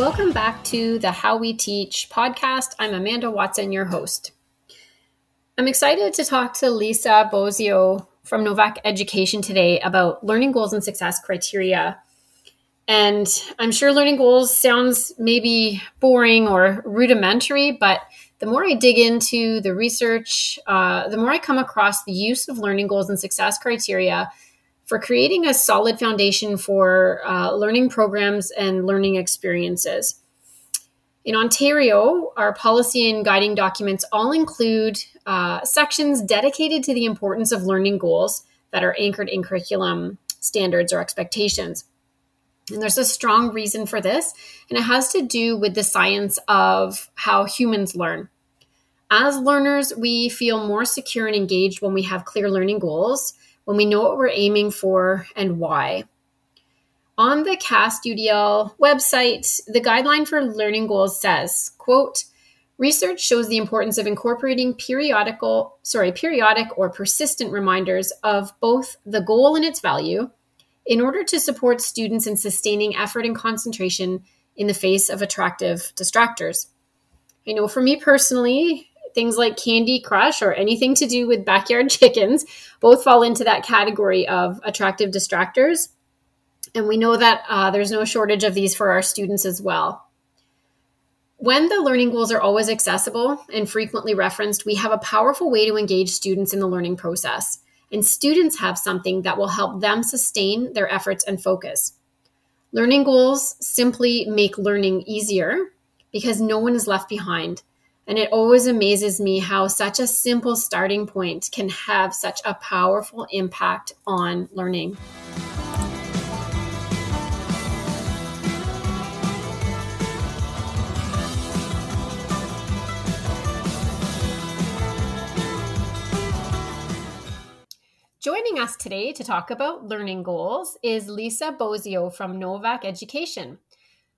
Welcome back to the How We Teach podcast. I'm Amanda Watson, your host. I'm excited to talk to Lisa Bosio from Novak Education today about learning goals and success criteria. And I'm sure learning goals sounds maybe boring or rudimentary, but the more I dig into the research, the more I come across the use of learning goals and success criteria for creating a solid foundation for learning programs and learning experiences. In Ontario, our policy and guiding documents all include sections dedicated to the importance of learning goals that are anchored in curriculum standards or expectations. And there's a strong reason for this, and it has to do with the science of how humans learn. As learners, we feel more secure and engaged when we have clear learning goals, when we know what we're aiming for and why. On the CAST UDL website, the guideline for learning goals says, quote, "Research shows the importance of incorporating periodic or persistent reminders of both the goal and its value in order to support students in sustaining effort and concentration in the face of attractive distractors." I know for me personally, things like Candy Crush or anything to do with backyard chickens both fall into that category of attractive distractors. And we know that there's no shortage of these for our students as well. When the learning goals are always accessible and frequently referenced, we have a powerful way to engage students in the learning process. And students have something that will help them sustain their efforts and focus. Learning goals simply make learning easier because no one is left behind. And it always amazes me how such a simple starting point can have such a powerful impact on learning. Joining us today to talk about learning goals is Lisa Bosio from Novak Education.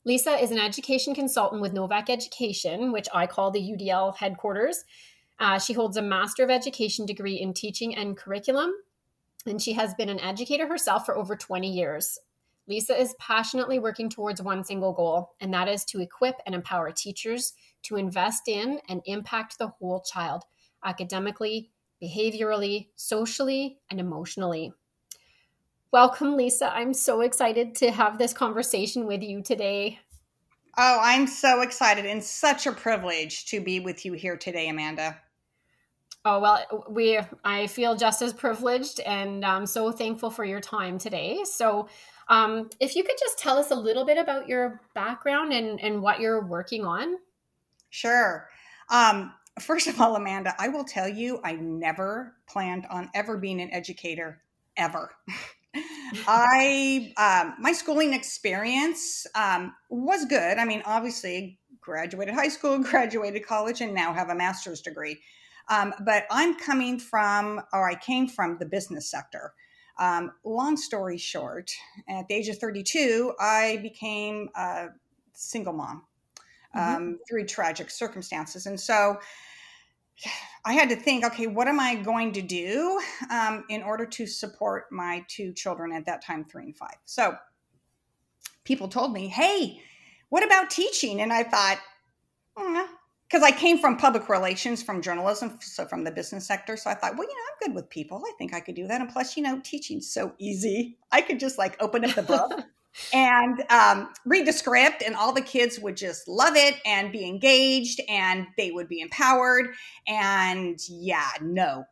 Lisa is an education consultant with Novak Education, which I call the UDL headquarters. She holds a Master of Education degree in teaching and curriculum, and she has been an educator herself for over 20 years. Lisa is passionately working towards one single goal, and that is to equip and empower teachers to invest in and impact the whole child academically, behaviorally, socially, and emotionally. Welcome, Lisa. I'm so excited to have this conversation with you today. Oh, I'm so excited and such a privilege to be with you here today, Amanda. Oh, well, I feel just as privileged, and I'm so thankful for your time today. So if you could just tell us a little bit about your background and what you're working on. Sure. First of all, Amanda, I will tell you, I never planned on ever being an educator, ever. My schooling experience was good. I mean, obviously, graduated high school, graduated college, and now have a master's degree. But I came from the business sector. Long story short, at the age of 32, I became a single mom through tragic circumstances. And so I had to think, okay, what am I going to do in order to support my two children at that time, 3 and 5? So people told me, hey, what about teaching? And I thought, because I came from public relations, from journalism, so from the business sector. So I thought, well, I'm good with people. I think I could do that. And plus, teaching's so easy. I could just open up the book and read the script, and all the kids would just love it and be engaged, and they would be empowered. And Amanda,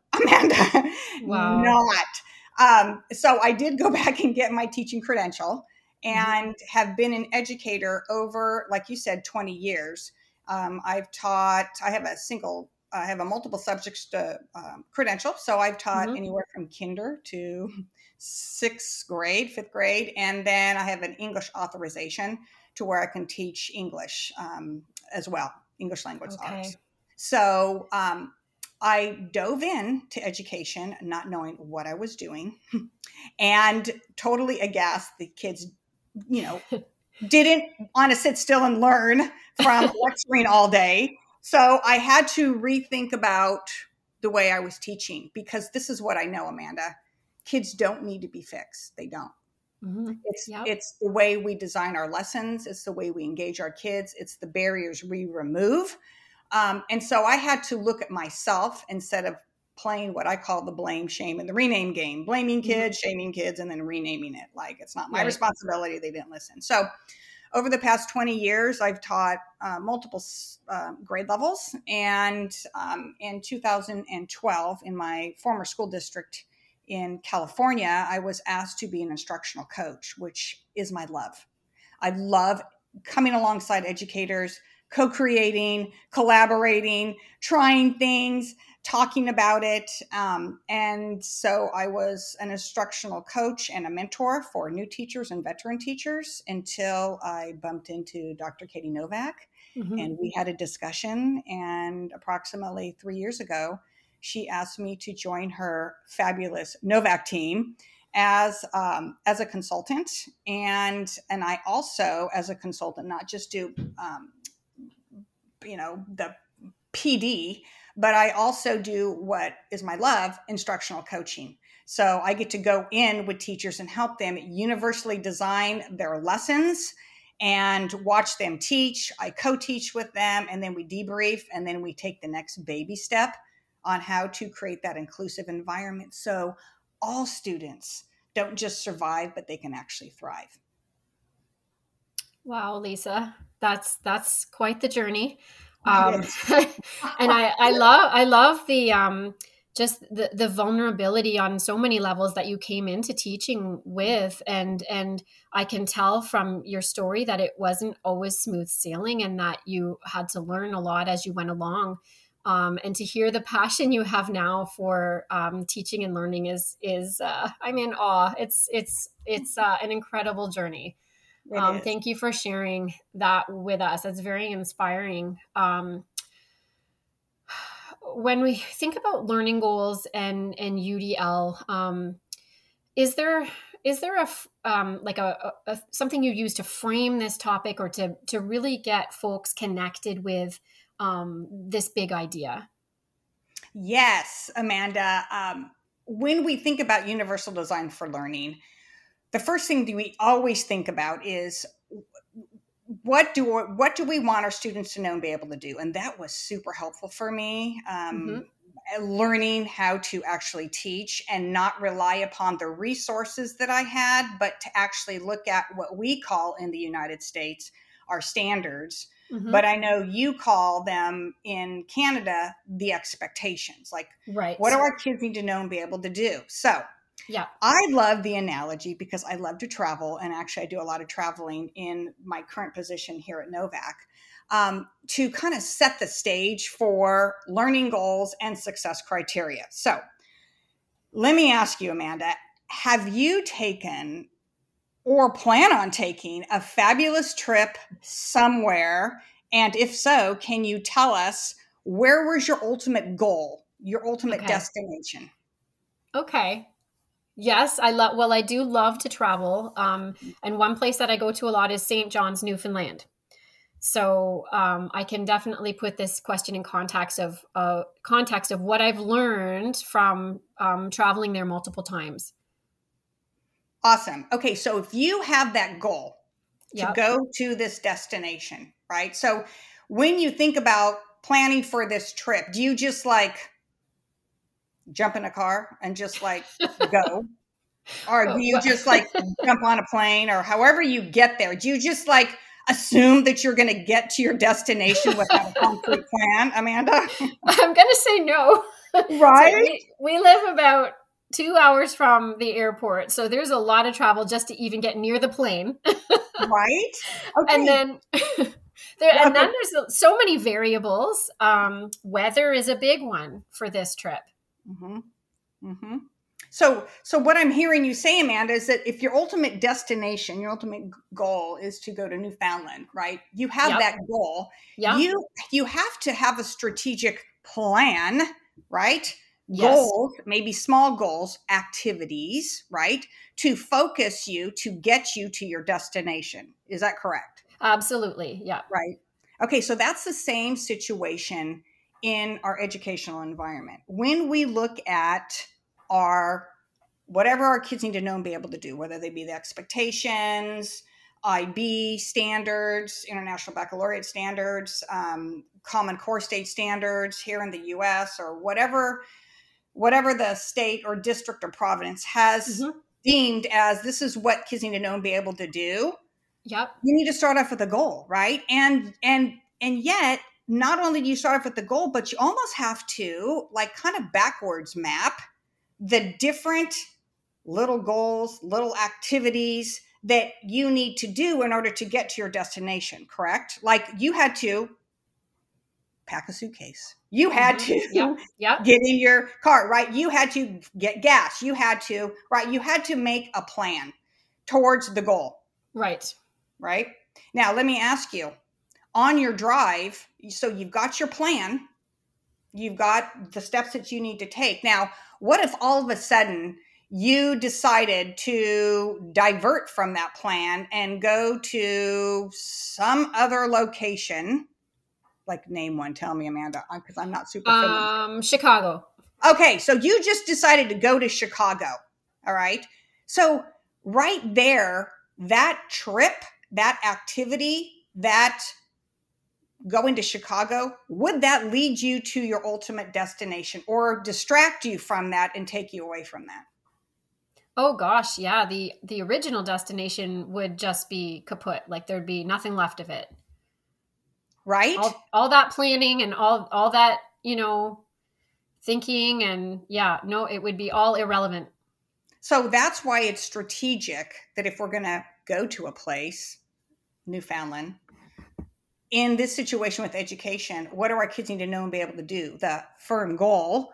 wow. Not. So I did go back and get my teaching credential and have been an educator over, like you said, 20 years. I have a multiple subjects credential. So I've taught anywhere from kinder to 5th grade. And then I have an English authorization to where I can teach English as well, English language arts. So I dove in to education, not knowing what I was doing and totally aghast. The kids, didn't want to sit still and learn from lecturing all day. So I had to rethink about the way I was teaching, because this is what I know, Amanda. Kids don't need to be fixed. They don't. Mm-hmm. It's the way we design our lessons. It's the way we engage our kids. It's the barriers we remove. And so I had to look at myself instead of playing what I call the blame, shame, and the rename game, blaming kids, shaming kids, and then renaming it. Like, it's not my responsibility. They didn't listen. So over the past 20 years, I've taught multiple grade levels. And in 2012, in my former school district in California, I was asked to be an instructional coach, which is my love. I love coming alongside educators, co-creating, collaborating, trying things, talking about it. And so I was an instructional coach and a mentor for new teachers and veteran teachers until I bumped into Dr. Katie Novak. Mm-hmm. And we had a discussion, and approximately 3 years ago, she asked me to join her fabulous Novak team as a consultant. And I also, as a consultant, not just do, the PD, but I also do what is my love, instructional coaching. So I get to go in with teachers and help them universally design their lessons and watch them teach. I co-teach with them, and then we debrief, and then we take the next baby step on how to create that inclusive environment so all students don't just survive, but they can actually thrive. Wow, Lisa, that's quite the journey. And I love the, just the vulnerability on so many levels that you came into teaching with. And I can tell from your story that it wasn't always smooth sailing, and that you had to learn a lot as you went along. And to hear the passion you have now for teaching and learning is I'm in awe. It's an incredible journey. Thank you for sharing that with us. It's very inspiring. When we think about learning goals and UDL, is there something you use to frame this topic or to really get folks connected with this big idea? Yes, Amanda. When we think about universal design for learning, the first thing that we always think about is what do we want our students to know and be able to do? And that was super helpful for me, learning how to actually teach and not rely upon the resources that I had, but to actually look at what we call in the United States our standards. Mm-hmm. But I know you call them in Canada the expectations. Like, what do our kids need to know and be able to do? So I love the analogy because I love to travel. And actually, I do a lot of traveling in my current position here at Novak to kind of set the stage for learning goals and success criteria. So let me ask you, Amanda, have you taken or plan on taking a fabulous trip somewhere? And if so, can you tell us where was your ultimate goal, your ultimate destination? Okay. Yes, I do love to travel. And one place that I go to a lot is St. John's, Newfoundland. So I can definitely put this question in context of what I've learned from traveling there multiple times. Awesome. Okay, so if you have that goal to go to this destination, right? So when you think about planning for this trip, do you just jump in a car and just go? Or do you just jump on a plane, or however you get there? Do you just assume that you're going to get to your destination without a concrete plan, Amanda? I'm going to say no. Right? So we live about 2 hours from the airport. So there's a lot of travel just to even get near the plane. Right? Okay. And then then there's so many variables. Weather is a big one for this trip. Mm-hmm. Mm-hmm. So what I'm hearing you say, Amanda, is that if your ultimate destination, your ultimate goal is to go to Newfoundland, right? You have that goal. Yep. You have to have a strategic plan, right? Yes. Goals, maybe small goals, activities, right? To focus you, to get you to your destination. Is that correct? Absolutely. Yeah. Right. Okay. So that's the same situation in our educational environment. When we look at our whatever our kids need to know and be able to do, whether they be the expectations, IB standards, International Baccalaureate standards, Common Core state standards here in the U.S., or whatever the state or district or province has deemed as this is what kids need to know and be able to do. Yep. You need to start off with a goal, right? And yet, not only do you start off with the goal, but you almost have to like kind of backwards map the different little goals, little activities that you need to do in order to get to your destination, correct? Like you had to pack a suitcase. You had to get in your car, right? You had to get gas. You had to, right? You had to make a plan towards the goal. Right. Right. Now, let me ask you, on your drive, so you've got your plan, you've got the steps that you need to take. Now, what if all of a sudden you decided to divert from that plan and go to some other location? Like name one, tell me, Amanda, because I'm not super familiar. Chicago. Okay, so you just decided to go to Chicago, all right? So right there, that trip, that activity, that going to Chicago, would that lead you to your ultimate destination or distract you from that and take you away from that? Oh gosh, yeah. The original destination would just be kaput. Like there'd be nothing left of it. Right? All that planning and all that, thinking and it would be all irrelevant. So that's why it's strategic that if we're going to go to a place, Newfoundland, in this situation with education, what do our kids need to know and be able to do? The firm goal.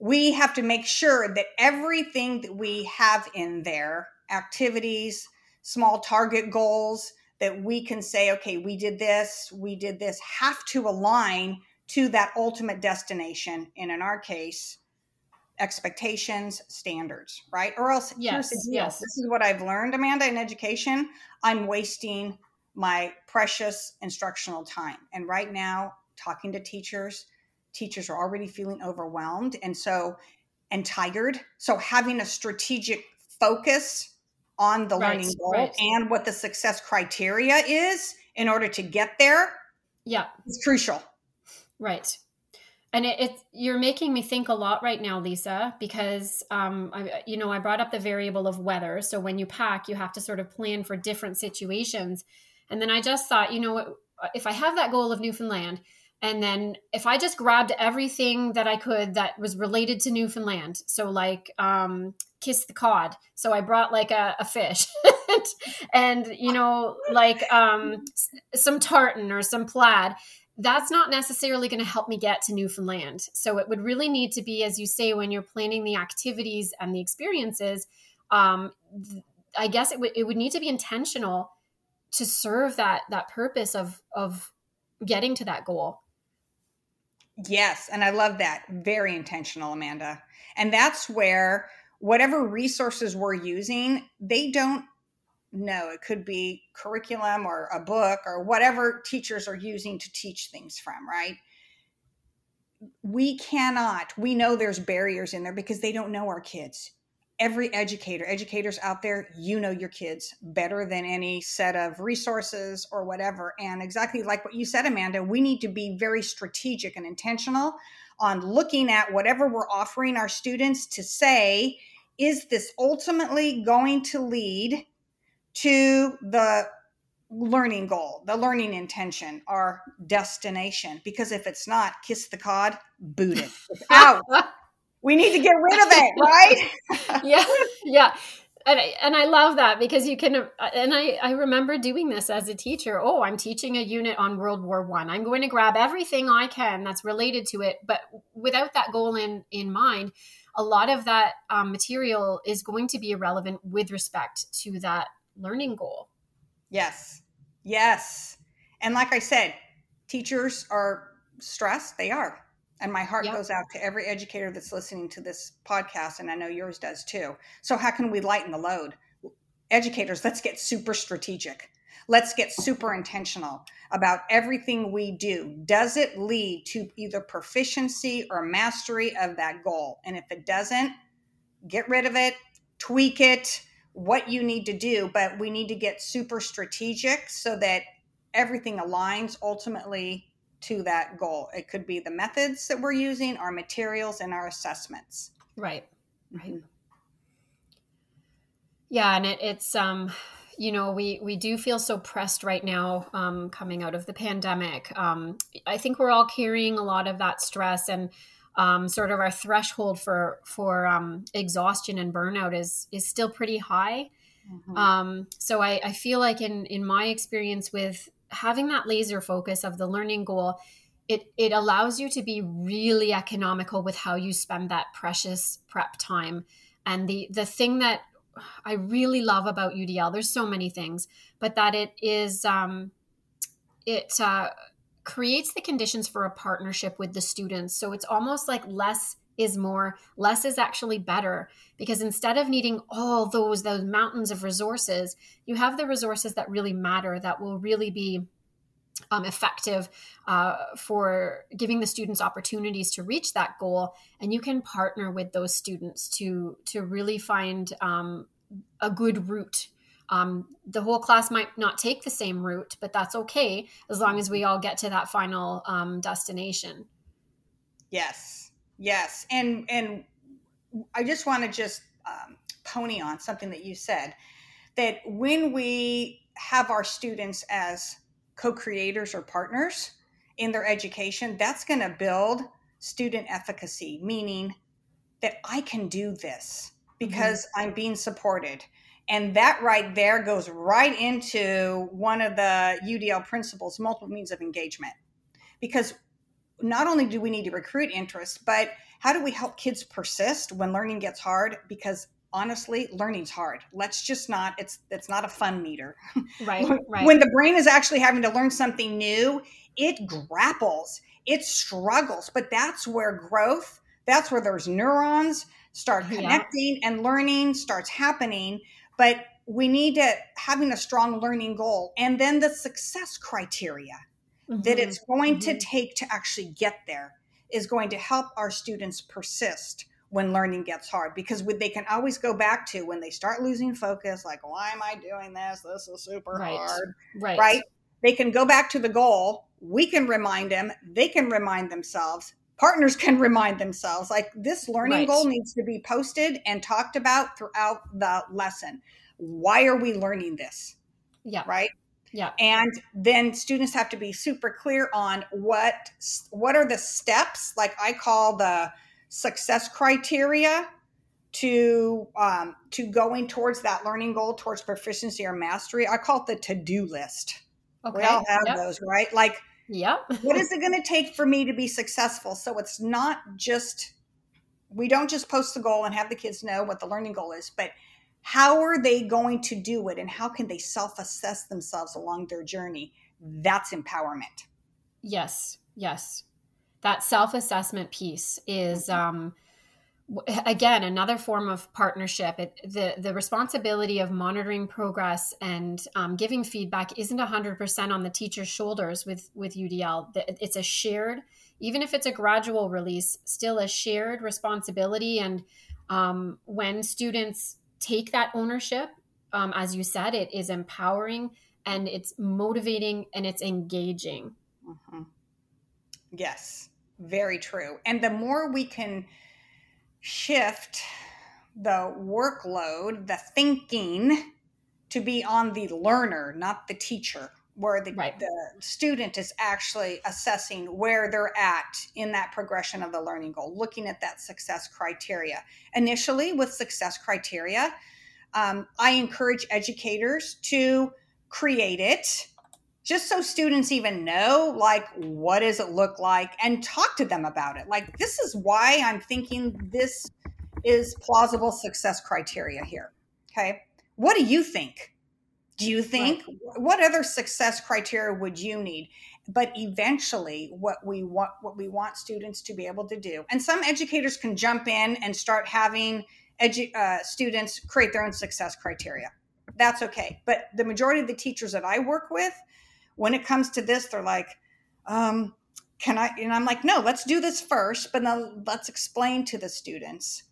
We have to make sure that everything that we have in there, activities, small target goals, that we can say, okay, we did this, have to align to that ultimate destination. And in our case, expectations, standards, right? Or else, yes, here's the deal. Yes. This is what I've learned, Amanda, in education. I'm wasting my precious instructional time. And right now, talking to teachers are already feeling overwhelmed and tired. So having a strategic focus on the learning goal and what the success criteria is in order to get there. Yeah. It's crucial. Right. And you're making me think a lot right now, Lisa, because, I brought up the variable of weather. So when you pack, you have to sort of plan for different situations. And then I just thought, if I have that goal of Newfoundland, and then if I just grabbed everything that I could that was related to Newfoundland, so like kiss the cod. So I brought like a fish and, some tartan or some plaid, that's not necessarily going to help me get to Newfoundland. So it would really need to be, as you say, when you're planning the activities and the experiences, I guess it would need to be intentional to serve that purpose of getting to that goal. Yes. And I love that. Very intentional, Amanda. And that's where whatever resources we're using, they don't know. It could be curriculum or a book or whatever teachers are using to teach things from, right? We know there's barriers in there because they don't know our kids. Every educators out there, your kids better than any set of resources or whatever. And exactly like what you said, Amanda, we need to be very strategic and intentional on looking at whatever we're offering our students to say, is this ultimately going to lead to the learning goal, the learning intention, our destination? Because if it's not, kiss the cod, boot it. It's out. We need to get rid of it, right? Yeah. And I love that because you can, and I remember doing this as a teacher. Oh, I'm teaching a unit on World War I. I'm going to grab everything I can that's related to it. But without that goal in mind, a lot of that material is going to be irrelevant with respect to that learning goal. Yes. Yes. And like I said, teachers are stressed. They are. And my heart goes out to every educator that's listening to this podcast. And I know yours does too. So how can we lighten the load? Educators, let's get super strategic. Let's get super intentional about everything we do. Does it lead to either proficiency or mastery of that goal? And if it doesn't, get rid of it, tweak it, what you need to do, but we need to get super strategic so that everything aligns ultimately to that goal. It could be the methods that we're using, our materials, and our assessments. Right. Right. Mm-hmm. Yeah. And it's, you know, we do feel so pressed right now, coming out of the pandemic. I think we're all carrying a lot of that stress, and sort of our threshold for exhaustion and burnout is still pretty high. Mm-hmm. So I feel like in my experience with having that laser focus of the learning goal, it allows you to be really economical with how you spend that precious prep time. And the thing that I really love about UDL, there's so many things, but that it is, it creates the conditions for a partnership with the students. So it's almost like less is more, less is actually better, because instead of needing all those mountains of resources, you have the resources that really matter, that will really be effective for giving the students opportunities to reach that goal. And you can partner with those students to really find a good route. The whole class might not take the same route, but that's okay, as long as we all get to that final destination. Yes, yes. And I just want to pony on something that you said, that when we have our students as co-creators or partners in their education, that's going to build student efficacy, meaning that I can do this because I'm being supported. And that right there goes right into one of the UDL principles, multiple means of engagement. Because not only do we need to recruit interest, but how do we help kids persist when learning gets hard? Because honestly, learning's hard. Let's just not, it's not a fun meter. Right, right. When the brain is actually having to learn something new, it grapples, it struggles, but that's where growth, that's where those neurons start connecting and learning starts happening. But we need to having a strong learning goal, and then the success criteria that it's going to take to actually get there is going to help our students persist when learning gets hard, because they can always go back to when they start losing focus, like, why am I doing this? This is super hard, right? They can go back to the goal. We can remind them. They can remind themselves. Partners can remind themselves, like, this learning goal needs to be posted and talked about throughout the lesson. Why are we learning this? Yeah. Right? Yeah. And then students have to be super clear on what are the steps, like I call the success criteria to going towards that learning goal, towards proficiency or mastery. I call it the to-do list. Okay. We all have those, right? Like, what is it going to take for me to be successful? So it's not just, we don't just post the goal and have the kids know what the learning goal is, but how are they going to do it? And how can they self-assess themselves along their journey? That's empowerment. Yes. Yes. That self-assessment piece is, again, another form of partnership. The responsibility of monitoring progress and giving feedback isn't 100% on the teacher's shoulders with UDL. It's a shared, even if it's a gradual release, still a shared responsibility. And when students take that ownership, as you said, it is empowering, and it's motivating, and it's engaging. Mm-hmm. Yes, very true. And the more we can shift the workload, the thinking, to be on the learner, not the teacher, where the student is actually assessing where they're at in that progression of the learning goal, looking at that success criteria. Initially, with success criteria, I encourage educators to create it, just so students even know, like, what does it look like, and talk to them about it. Like, this is why I'm thinking this is plausible success criteria here. Okay. What do you think? Do you think what other success criteria would you need? But eventually what we want students to be able to do, and some educators can jump in and start having students create their own success criteria. That's okay. But the majority of the teachers that I work with, when it comes to this, they're like, can I? And I'm like, no, let's do this fir's, but now let's explain to the students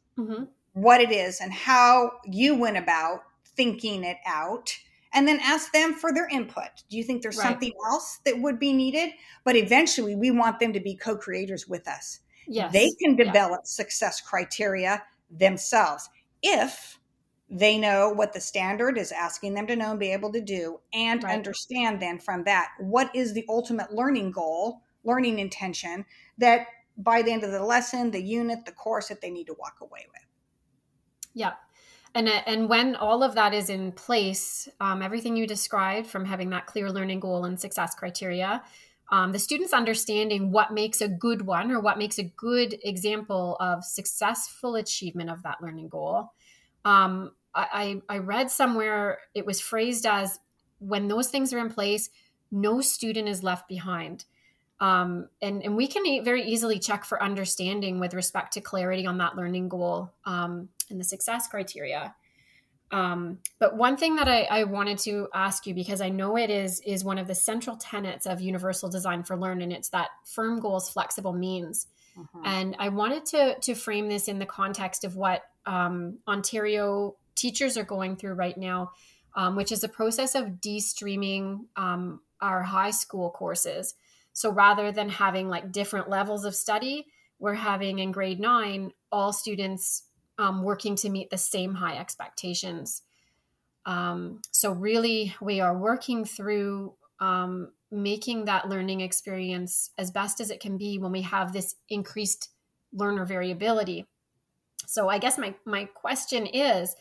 what it is and how you went about thinking it out, and then ask them for their input. Do you think there's something else that would be needed? But eventually we want them to be co-creators with us. Yes. They can develop success criteria themselves if they know what the standard is asking them to know and be able to do, and understand then from that, what is the ultimate learning goal, learning intention, that by the end of the lesson, the unit, the course that they need to walk away with. Yeah. And when all of that is in place, everything you described from having that clear learning goal and success criteria, the students understanding what makes a good one or what makes a good example of successful achievement of that learning goal. I read somewhere it was phrased as, when those things are in place, no student is left behind. And we can very easily check for understanding with respect to clarity on that learning goal and the success criteria. But one thing that I wanted to ask you, because I know it is one of the central tenets of universal design for learn, and it's that firm goals, flexible means. Uh-huh. And I wanted to frame this in the context of what Ontario teachers are going through right now, which is a process of de-streaming our high school courses. So rather than having like different levels of study, we're having in grade 9, all students working to meet the same high expectations. So really we are working through making that learning experience as best as it can be when we have this increased learner variability. So I guess my question is,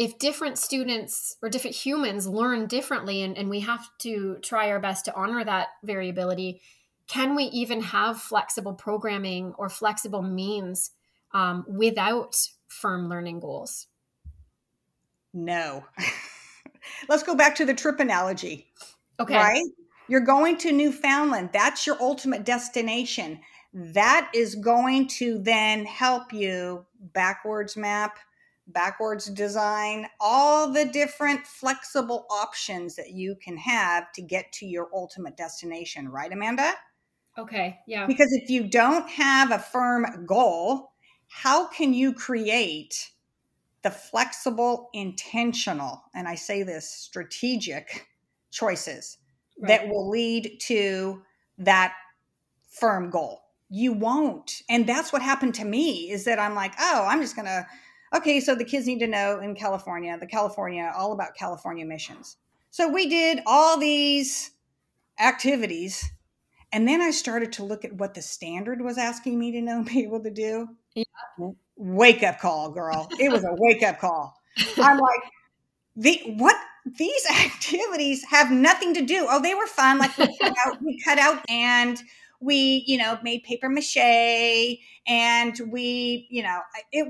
if different students or different humans learn differently, and we have to try our best to honor that variability, can we even have flexible programming or flexible means without firm learning goals? No. Let's go back to the trip analogy. Okay. Right? You're going to Newfoundland. That's your ultimate destination. That is going to then help you backwards map, backwards design, all the different flexible options that you can have to get to your ultimate destination. Right, Amanda? Okay. Yeah. Because if you don't have a firm goal, how can you create the flexible, intentional, and I say this, strategic choices that will lead to that firm goal? You won't. And that's what happened to me, is that I'm like, oh, I'm just going to, okay, so the kids need to know in California, all about California missions. So we did all these activities. And then I started to look at what the standard was asking me to know and be able to do. Yeah. Wake up call, girl. It was a wake up call. I'm like, these activities have nothing to do. Oh, they were fun. Like we cut out and we, made paper mache, and we, it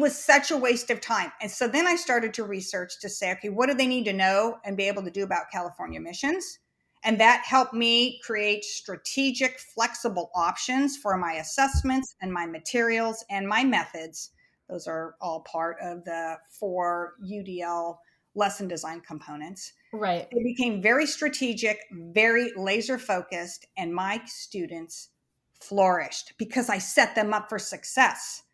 was such a waste of time. And so then I started to research to say, okay, what do they need to know and be able to do about California missions? And that helped me create strategic, flexible options for my assessments and my materials and my methods. Those are all part of the 4 UDL lesson design components. Right. It became very strategic, very laser focused, and my students flourished because I set them up for success.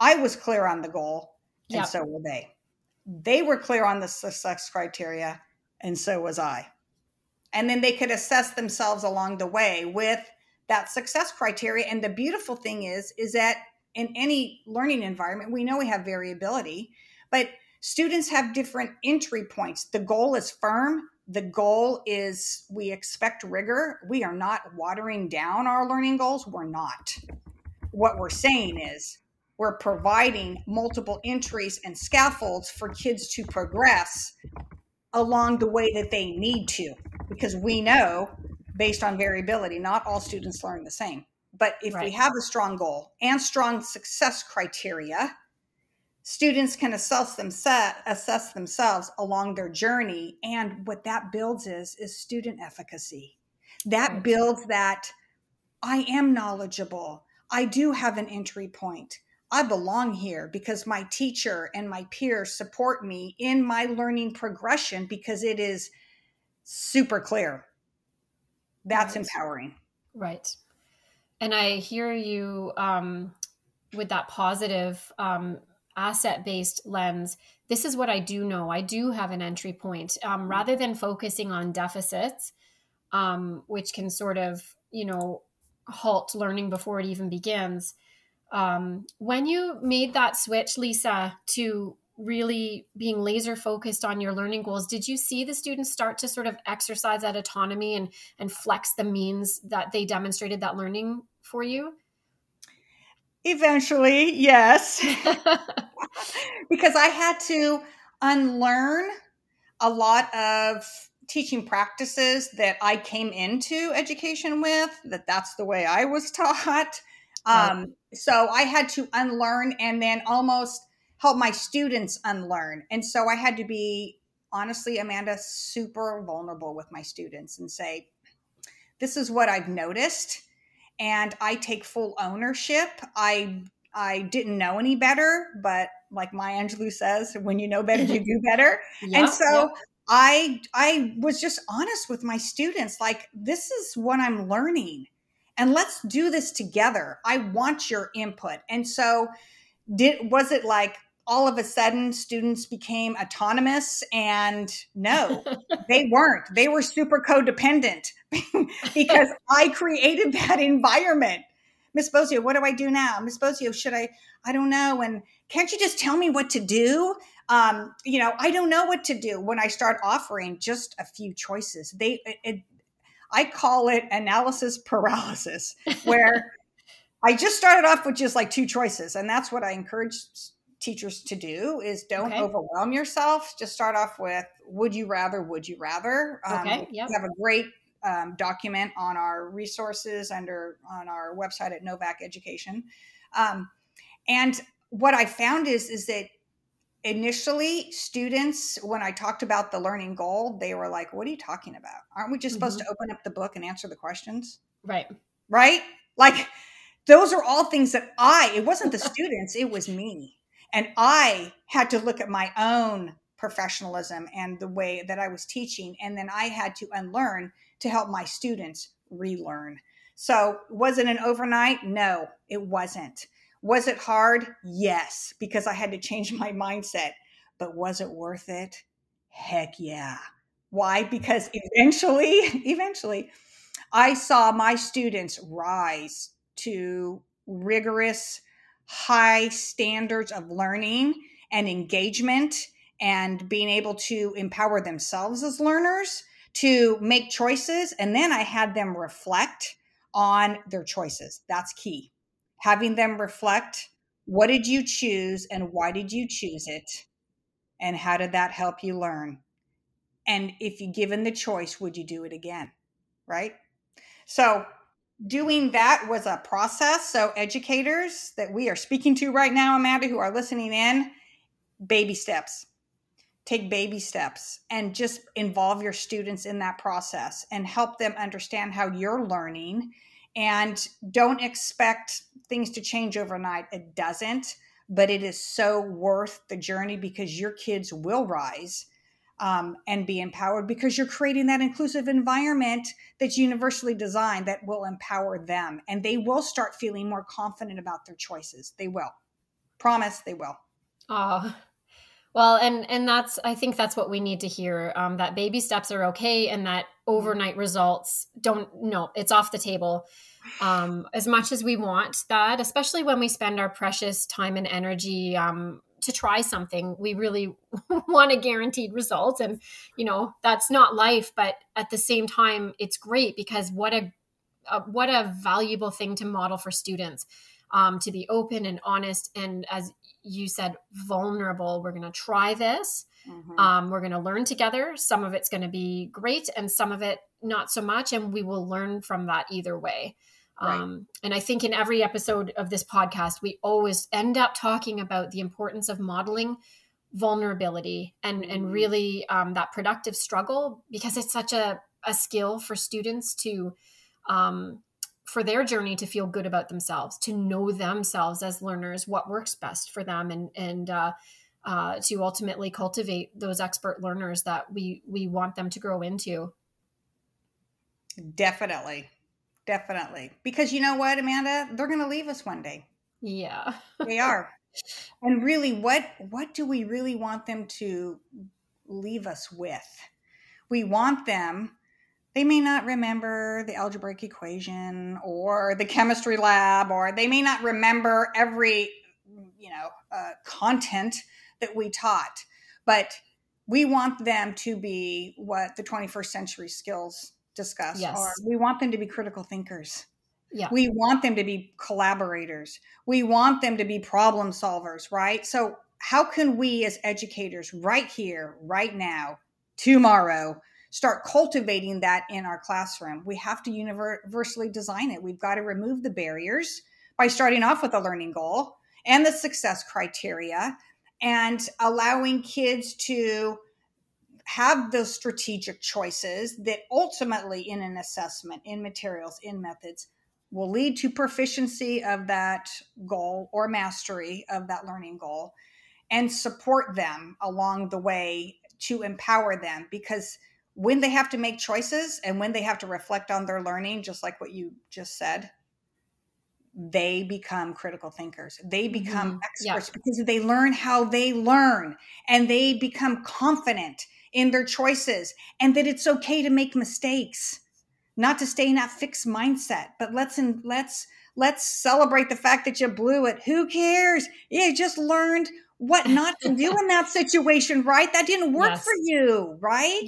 I was clear on the goal, and so were they. They were clear on the success criteria, and so was I. And then they could assess themselves along the way with that success criteria. And the beautiful thing is that in any learning environment, we know we have variability, but students have different entry points. The goal is firm. The goal is, we expect rigor. We are not watering down our learning goals. We're not. What we're saying is, we're providing multiple entries and scaffolds for kids to progress along the way that they need to, because we know, based on variability, not all students learn the same. But if we have a strong goal and strong success criteria, students can assess themselves along their journey. And what that builds is student efficacy. That builds that I am knowledgeable. I do have an entry point. I belong here because my teacher and my peers support me in my learning progression because it is super clear. That's empowering. Right. And I hear you with that positive asset-based lens, this is what I do know. I do have an entry point, rather than focusing on deficits, which can sort of, you know, halt learning before it even begins. When you made that switch, Lisa, to really being laser focused on your learning goals, did you see the students start to sort of exercise that autonomy and flex the means that they demonstrated that learning for you? Eventually, yes. Because I had to unlearn a lot of teaching practices that I came into education with, that's the way I was taught. So I had to unlearn and then almost help my students unlearn. And so I had to be, honestly, Amanda, super vulnerable with my students and say, this is what I've noticed. And I take full ownership. I didn't know any better, but like Maya Angelou says, when you know better, you do better. Yeah, and so I was just honest with my students, like, this is what I'm learning and let's do this together. I want your input. And so was it like all of a sudden students became autonomous? And no, they weren't. They were super codependent because I created that environment. Miss Bosio, what do I do now? Miss Bosio, should I don't know. And can't you just tell me what to do? You know, I don't know what to do. When I start offering just a few choices, I call it analysis paralysis, where I just started off with just like two choices. And that's what I encourage teachers to do, is don't overwhelm yourself. Just start off with, would you rather. We have a great document on our resources on our website at Novak Education. And what I found is that initially students, when I talked about the learning goal, they were like, what are you talking about? Aren't we just supposed to open up the book and answer the questions? Right? Like, those are all things that it wasn't the students, it was me. And I had to look at my own professionalism and the way that I was teaching. And then I had to unlearn to help my students relearn. So was it an overnight? No, it wasn't. Was it hard? Yes, because I had to change my mindset. But was it worth it? Heck yeah. Why? Because eventually, I saw my students rise to rigorous, high standards of learning and engagement and being able to empower themselves as learners to make choices. And then I had them reflect on their choices. That's key. Having them reflect, what did you choose and why did you choose it? And how did that help you learn? And if you're given the choice, would you do it again? Right? So doing that was a process. So educators that we are speaking to right now, Amanda, who are listening in, baby steps. Take baby steps and just involve your students in that process and help them understand how you're learning, and don't expect things to change overnight. It doesn't, but it is so worth the journey because your kids will rise and be empowered because you're creating that inclusive environment that's universally designed that will empower them. And they will start feeling more confident about their choices. They will. Promise they will. Oh, well, and that's, I think that's what we need to hear, that baby steps are okay. And that overnight results it's off the table. As much as we want that, especially when we spend our precious time and energy, to try something, we really want a guaranteed result. And, you know, that's not life, but at the same time, it's great because what a valuable thing to model for students, to be open and honest. And as you said, vulnerable. We're going to try this. Mm-hmm. We're going to learn together. Some of it's going to be great and some of it not so much. And we will learn from that either way. Right. And I think in every episode of this podcast, we always end up talking about the importance of modeling vulnerability and really that productive struggle, because it's such a skill for students to for their journey to feel good about themselves, to know themselves as learners, what works best for them, and to ultimately cultivate those expert learners that we want them to grow into. Definitely. Because you know what, Amanda, they're going to leave us one day. Yeah, they are. And really, what do we really want them to leave us with? We want them, they may not remember the algebraic equation or the chemistry lab, or they may not remember every, content that we taught, but we want them to be what the 21st century skills discuss. Yes. Or we want them to be critical thinkers. Yeah. We want them to be collaborators. We want them to be problem solvers, right? So how can we as educators right here, right now, tomorrow, start cultivating that in our classroom? We have to universally design it. We've got to remove the barriers by starting off with a learning goal and the success criteria and allowing kids to have those strategic choices that ultimately in an assessment, in materials, in methods, will lead to proficiency of that goal or mastery of that learning goal, and support them along the way to empower them. Because when they have to make choices and when they have to reflect on their learning, just like what you just said, they become critical thinkers. They become experts because they learn how they learn, and they become confident in their choices, and that it's okay to make mistakes. Not to stay in that fixed mindset, but let's celebrate the fact that you blew it. Who cares? You just learned what not to do in that situation, right? That didn't work for you, right?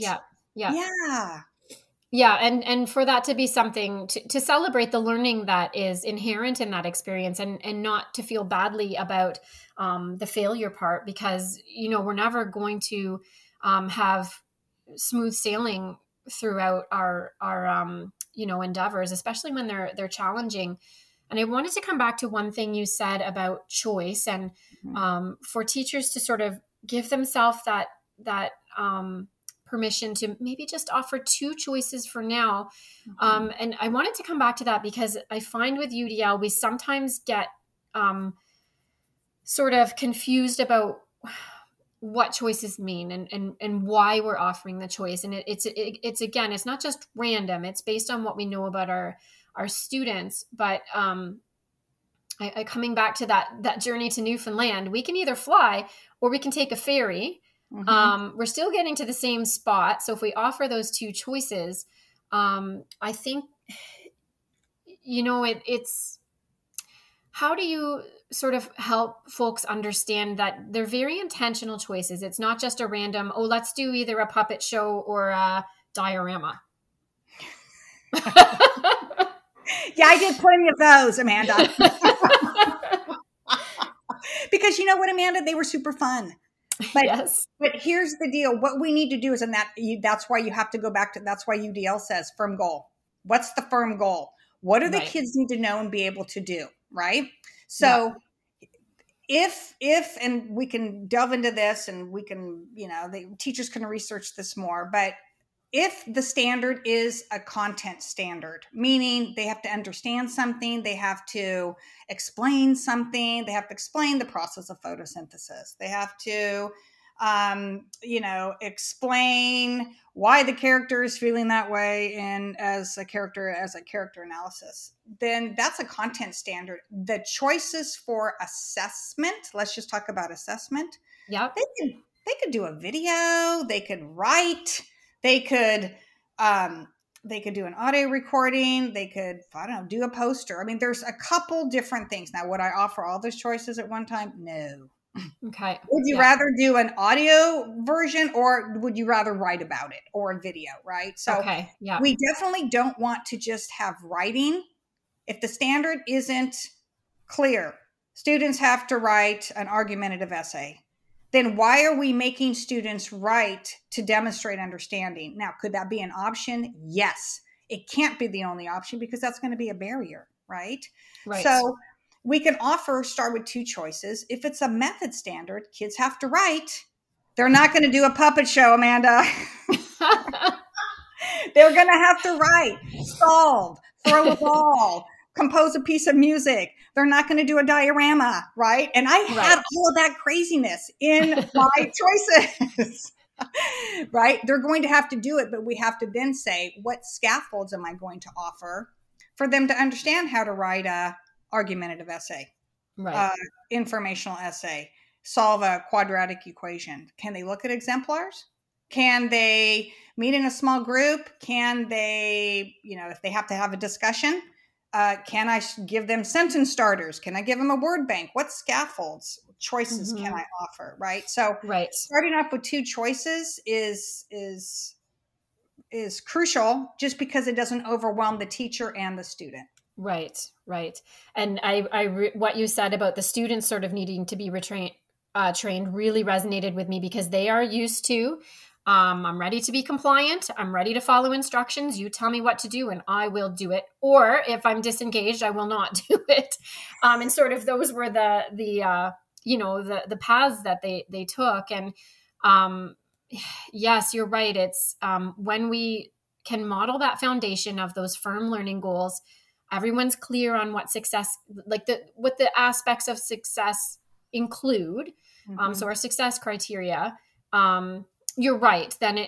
Yeah. And for that to be something to celebrate the learning that is inherent in that experience, and not to feel badly about the failure part, because we're never going to have smooth sailing throughout our endeavors, especially when they're challenging. And I wanted to come back to one thing you said about choice, and for teachers to sort of give themselves that permission to maybe just offer two choices for now. And I wanted to come back to that because I find with UDL we sometimes get sort of confused about what choices mean and why we're offering the choice. And it's again, it's not just random. It's based on what we know about our students. But I coming back to that journey to Newfoundland, we can either fly or we can take a ferry. Mm-hmm. We're still getting to the same spot. So if we offer those two choices, I think, it's how do you sort of help folks understand that they're very intentional choices? It's not just a random, let's do either a puppet show or a diorama. Yeah, I did plenty of those, Amanda. Because you know what, Amanda? They were super fun. But, but here's the deal. What we need to do is, and that's why you have to go back to, that's why UDL says firm goal. What's the firm goal? What do the kids need to know and be able to do? Right? So if, and we can delve into this, and we can, the teachers can research this more, but if the standard is a content standard, meaning they have to understand something, they have to explain something, they have to explain the process of photosynthesis, they have to, explain why the character is feeling that way and as a character analysis, then that's a content standard. The choices for assessment, let's just talk about assessment. Yeah. They could do a video, they could write, they could do an audio recording, they could, do a poster. I mean, there's a couple different things. Now, would I offer all those choices at one time? No. Okay. Would you rather do an audio version, or would you rather write about it, or a video, right? So we definitely don't want to just have writing. If the standard isn't clear, students have to write an argumentative essay, then why are we making students write to demonstrate understanding? Now, could that be an option? Yes. It can't be the only option, because that's going to be a barrier, right? Right. So we can start with two choices. If it's a method standard, kids have to write. They're not going to do a puppet show, Amanda. They're going to have to write, solve, throw a ball, compose a piece of music. They're not going to do a diorama, right? And I had all of that craziness in my choices, right? They're going to have to do it, but we have to then say, what scaffolds am I going to offer for them to understand how to write a argumentative essay, right. Informational essay, solve a quadratic equation. Can they look at exemplars? Can they meet in a small group? Can they, you know, if they have to have a discussion, can I give them sentence starters? Can I give them a word bank? What scaffolds, choices mm-hmm. can I offer? Right. So starting off with two choices is crucial, just because it doesn't overwhelm the teacher and the student. Right. Right. And what you said about the students sort of needing to be trained really resonated with me, because they are used to, I'm ready to be compliant. I'm ready to follow instructions. You tell me what to do and I will do it. Or if I'm disengaged, I will not do it. And sort of those were the paths that they took. And, yes, you're right. It's, when we can model that foundation of those firm learning goals, everyone's clear on what success, what the aspects of success include. Mm-hmm. So our success criteria, you're right. Then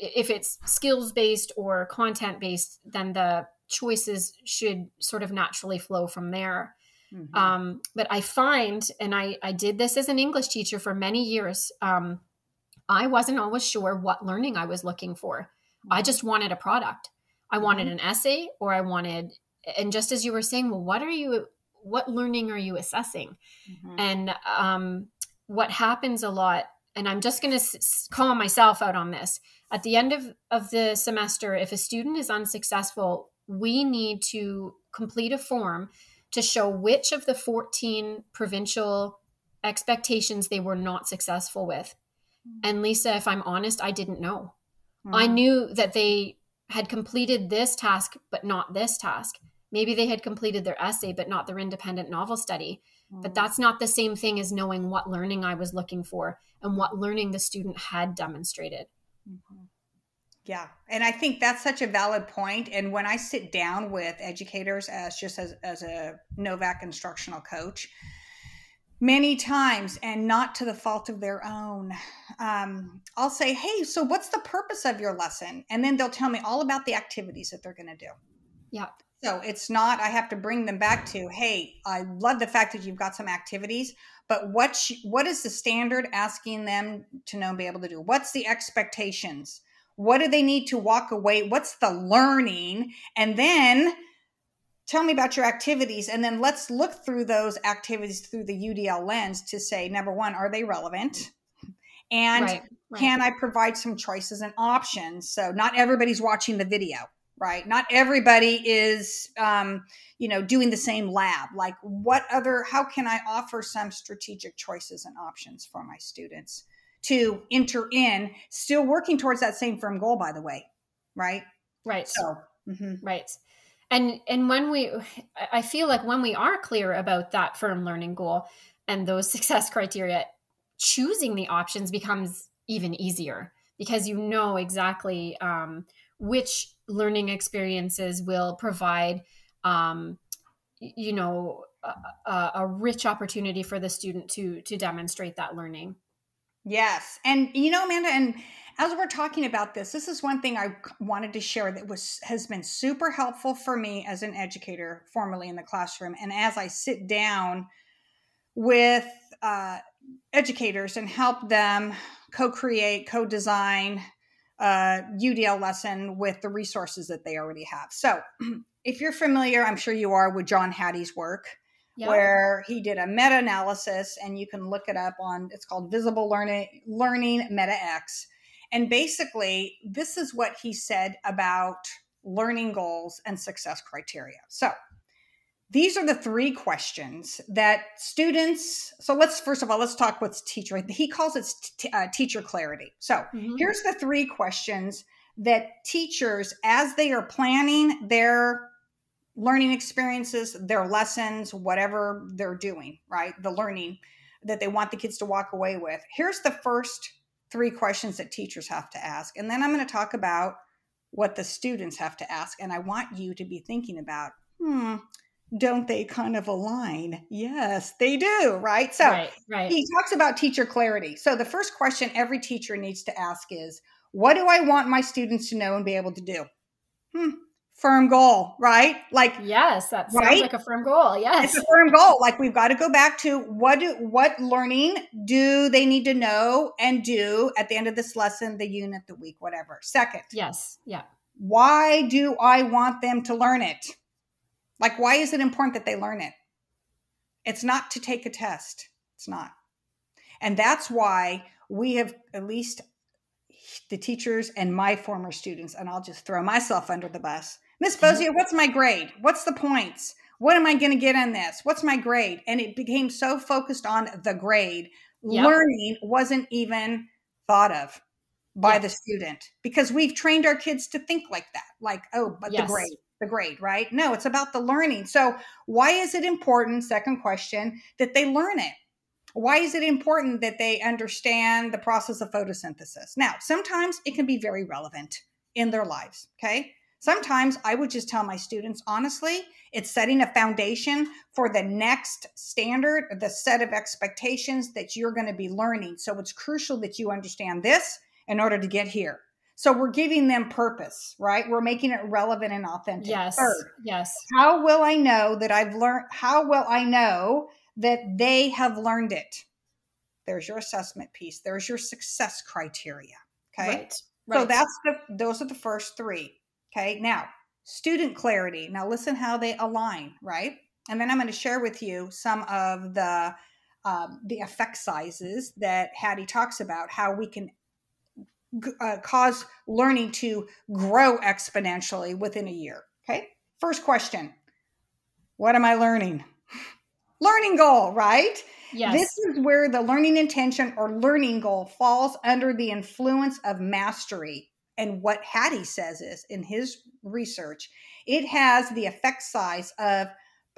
if it's skills-based or content-based, then the choices should sort of naturally flow from there. Mm-hmm. But I find, and I did this as an English teacher for many years, I wasn't always sure what learning I was looking for. Mm-hmm. I just wanted a product. I wanted an essay, or and just as you were saying, well, what learning are you assessing? Mm-hmm. And what happens a lot, and I'm just going to call myself out on this. At the end of the semester, if a student is unsuccessful, we need to complete a form to show which of the 14 provincial expectations they were not successful with. Mm-hmm. And Lisa, if I'm honest, I didn't know. Mm-hmm. I knew that they had completed this task, but not this task. Maybe they had completed their essay, but not their independent novel study. But that's not the same thing as knowing what learning I was looking for and what learning the student had demonstrated. Mm-hmm. Yeah. And I think that's such a valid point. And when I sit down with educators as a Novak instructional coach, many times, and not to the fault of their own, I'll say, hey, so what's the purpose of your lesson? And then they'll tell me all about the activities that they're going to do. Yeah. So it's not, I have to bring them back to, hey, I love the fact that you've got some activities, but what is the standard asking them to know and be able to do? What's the expectations? What do they need to walk away? What's the learning? And then tell me about your activities. And then let's look through those activities through the UDL lens to say, number one, are they relevant? And can I provide some choices and options? So not everybody's watching the video. Right. Not everybody is, doing the same lab. Like how can I offer some strategic choices and options for my students to enter in, still working towards that same firm goal, by the way. Right. Right. So, mm-hmm. Right. And I feel like when we are clear about that firm learning goal and those success criteria, choosing the options becomes even easier, because you know exactly, which learning experiences will provide, a rich opportunity for the student to demonstrate that learning. Yes. And, Amanda, and as we're talking about this is one thing I wanted to share that has been super helpful for me as an educator formerly in the classroom. And as I sit down with educators and help them co-create, co-design, UDL lesson with the resources that they already have. So if you're familiar, I'm sure you are, with John Hattie's work, yep, where he did a meta-analysis, and you can look it up on, it's called Visible Learning Meta-X. And basically, this is what he said about learning goals and success criteria. So these are the three questions that students, so let's talk with teacher. He calls it teacher clarity. So here's the three questions that teachers, as they are planning their learning experiences, their lessons, whatever they're doing, right? The learning that they want the kids to walk away with. Here's the first three questions that teachers have to ask. And then I'm going to talk about what the students have to ask. And I want you to be thinking about, don't they kind of align? Yes, they do, right? So he talks about teacher clarity. So the first question every teacher needs to ask is, what do I want my students to know and be able to do? firm goal, right? Like, yes, that sounds right? Like a firm goal. Yes. It's a firm goal. Like, we've got to go back to what learning do they need to know and do at the end of this lesson, the unit, the week, whatever. Second. Yes. Yeah. Why do I want them to learn it? Like, why is it important that they learn it? It's not to take a test. It's not. And that's why we have, at least the teachers and my former students, and I'll just throw myself under the bus. Miss Bosio, what's my grade? What's the points? What am I going to get on this? What's my grade? And it became so focused on the grade. Yep. Learning wasn't even thought of by the student, because we've trained our kids to think like that. Like, oh, but the grade, right? No, it's about the learning. So why is it important, second question, that they learn it? Why is it important that they understand the process of photosynthesis? Now, sometimes it can be very relevant in their lives, okay? Sometimes I would just tell my students, honestly, it's setting a foundation for the next standard, the set of expectations that you're going to be learning. So it's crucial that you understand this in order to get here. So we're giving them purpose, right? We're making it relevant and authentic. Yes. Third, yes. How will I know that I've learned? How will I know that they have learned it? There's your assessment piece. There's your success criteria. Okay. Right. So those are the first three. Okay. Now, student clarity. Now listen how they align, right? And then I'm going to share with you some of the effect sizes that Hattie talks about, how we can cause learning to grow exponentially within a year. Okay. First question. What am I learning? Learning goal, right? Yes. This is where the learning intention or learning goal falls under the influence of mastery. And what Hattie says is, in his research, it has the effect size of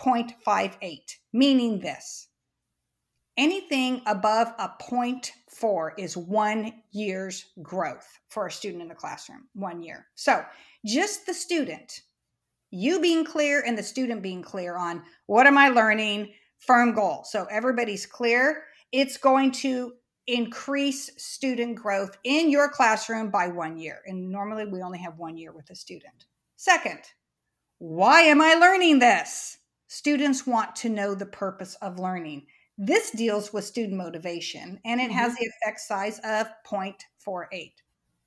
0.58, meaning this: anything above a 0.4 is 1 year's growth for a student in the classroom, 1 year. So just the student, you being clear and the student being clear on what am I learning, firm goal. So everybody's clear. It's going to increase student growth in your classroom by 1 year. And normally we only have 1 year with a student. Second, why am I learning this? Students want to know the purpose of learning. This deals with student motivation, and it has the effect size of 0.48.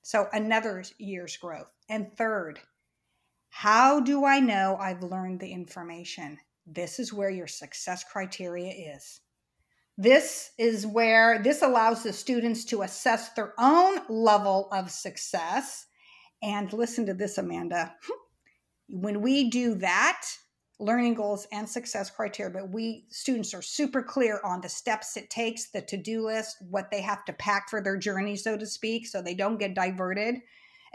So another year's growth. And third, how do I know I've learned the information? This is where your success criteria is. This is where this allows the students to assess their own level of success. And listen to this, Amanda. When we do that, learning goals and success criteria, but students are super clear on the steps it takes, the to-do list, what they have to pack for their journey, so to speak, so they don't get diverted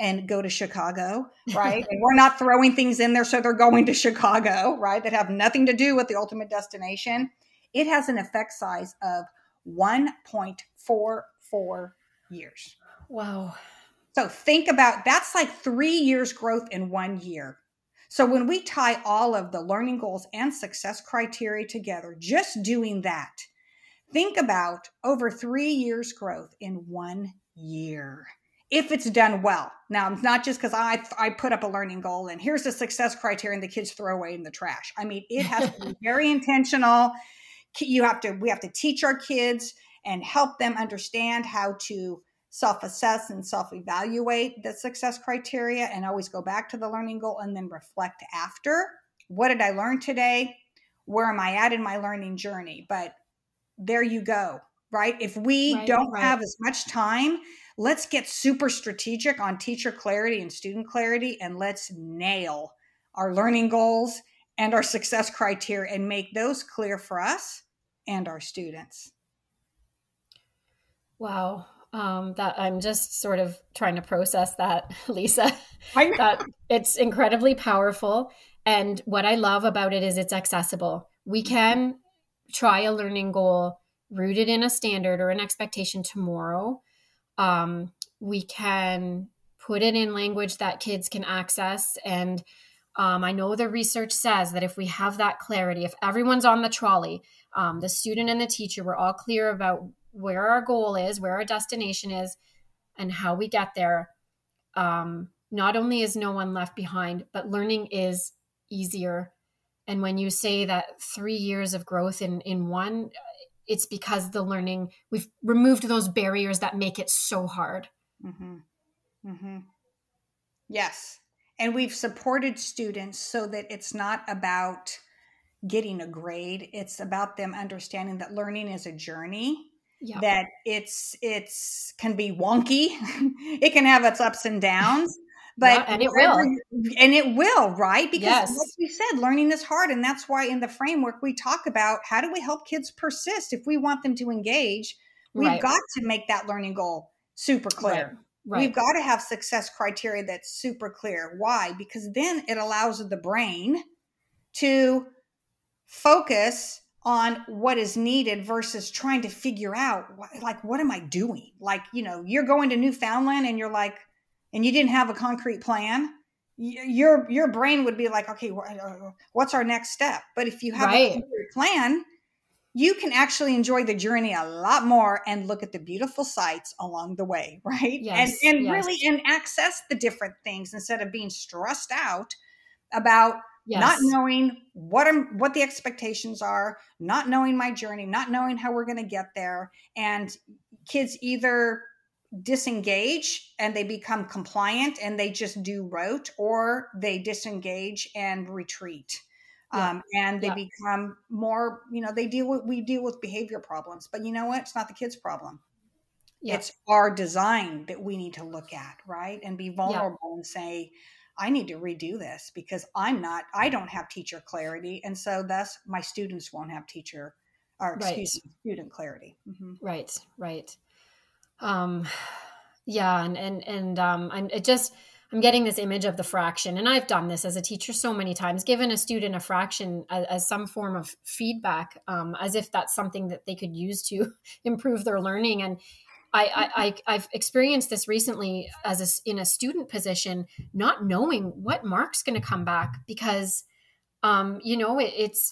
and go to Chicago, right? And we're not throwing things in there so they're going to Chicago, right? That have nothing to do with the ultimate destination. It has an effect size of 1.44 years. Wow. So think about, that's like 3 years growth in 1 year. So when we tie all of the learning goals and success criteria together, just doing that, think about over 3 years growth in 1 year. If it's done well. Now, it's not just because I put up a learning goal and here's the success criteria and the kids throw away in the trash. I mean, it has to be very intentional. We have to teach our kids and help them understand how to self-assess and self-evaluate the success criteria, and always go back to the learning goal and then reflect after. What did I learn today? Where am I at in my learning journey? But there you go, right? If we don't have as much time, let's get super strategic on teacher clarity and student clarity, and let's nail our learning goals and our success criteria and make those clear for us and our students. Wow. That I'm just sort of trying to process that, Lisa. That it's incredibly powerful. And what I love about it is it's accessible. We can try a learning goal rooted in a standard or an expectation tomorrow. We can put it in language that kids can access. And I know the research says that if we have that clarity, if everyone's on the trolley, the student and the teacher, we're all clear about where our goal is, where our destination is, and how we get there, Not only is no one left behind, but learning is easier. And when you say that 3 years of growth in one, it's because the learning, we've removed those barriers that make it so hard. Mm-hmm. Mm-hmm. Yes. And we've supported students so that it's not about getting a grade. It's about them understanding that learning is a journey. Yep. That it's can be wonky. It can have its ups and downs, but yeah, and it will, right? Because like we said, learning is hard. And that's why in the framework, we talk about how do we help kids persist? If we want them to engage, we've got to make that learning goal super clear. Right. We've got to have success criteria that's super clear. Why? Because then it allows the brain to focus on what is needed versus trying to figure out, like, what am I doing? Like, you know, you're going to Newfoundland and you're like, and you didn't have a concrete plan. Your brain would be like, okay, what's our next step? But if you have a concrete plan, you can actually enjoy the journey a lot more and look at the beautiful sights along the way, right? Yes, and really, and access the different things instead of being stressed out about not knowing what the expectations are, not knowing my journey, not knowing how we're going to get there. And kids either disengage and they become compliant and they just do rote, or they disengage and retreat. And they become more, you know, we deal with behavior problems, but you know what? It's not the kids' problem. It's our design that we need to look at, right? And be vulnerable and say, I need to redo this because I don't have teacher clarity. And so thus my students won't have student clarity. Mm-hmm. Right. I'm getting this image of the fraction, and I've done this as a teacher so many times, given a student a fraction as some form of feedback, as if that's something that they could use to improve their learning. And I've experienced this recently in a student position, not knowing what mark's going to come back because, it's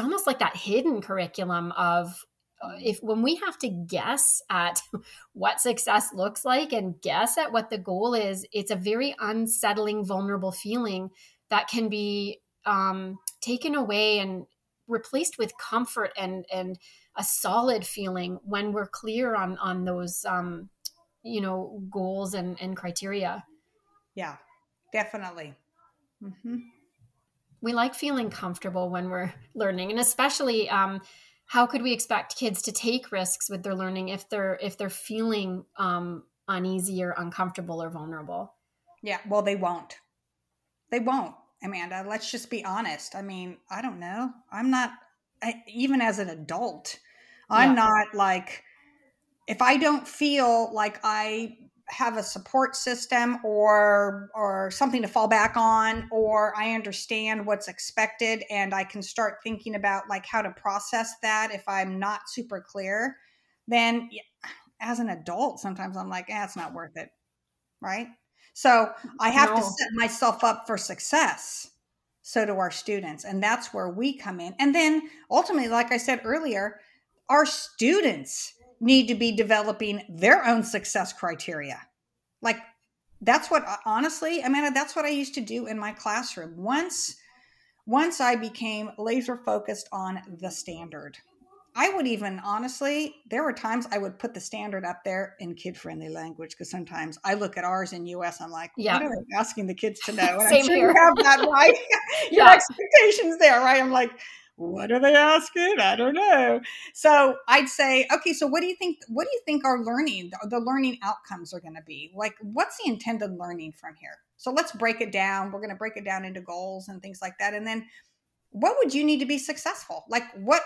almost like that hidden curriculum of when we have to guess at what success looks like and guess at what the goal is, it's a very unsettling, vulnerable feeling that can be taken away and replaced with comfort and a solid feeling when we're clear on those, goals and criteria. Yeah, definitely. Mm-hmm. We like feeling comfortable when we're learning, and especially, how could we expect kids to take risks with their learning if they're feeling uneasy or uncomfortable or vulnerable? Yeah, well, they won't. They won't, Amanda. Let's just be honest. I mean, I don't know. Even as an adult, I'm not like, if I don't feel like I have a support system or something to fall back on, or I understand what's expected and I can start thinking about like how to process that if I'm not super clear, then as an adult, sometimes I'm like, it's not worth it. Right. So I have to set myself up for success. So do our students. And that's where we come in. And then ultimately, like I said earlier, our students need to be developing their own success criteria. Like that's what, honestly, Amanda, that's what I used to do in my classroom. Once I became laser focused on the standard, I would even, honestly, there were times I would put the standard up there in kid-friendly language, because sometimes I look at ours in US, I'm like, what are they asking the kids to know? And I'm sure you have that, right? Your expectations there, right? I'm like, what are they asking? I don't know. So I'd say, okay, so what do you think our learning, the learning outcomes are going to be? Like, what's the intended learning from here? So let's break it down. We're going to break it down into goals and things like that. And then what would you need to be successful? Like what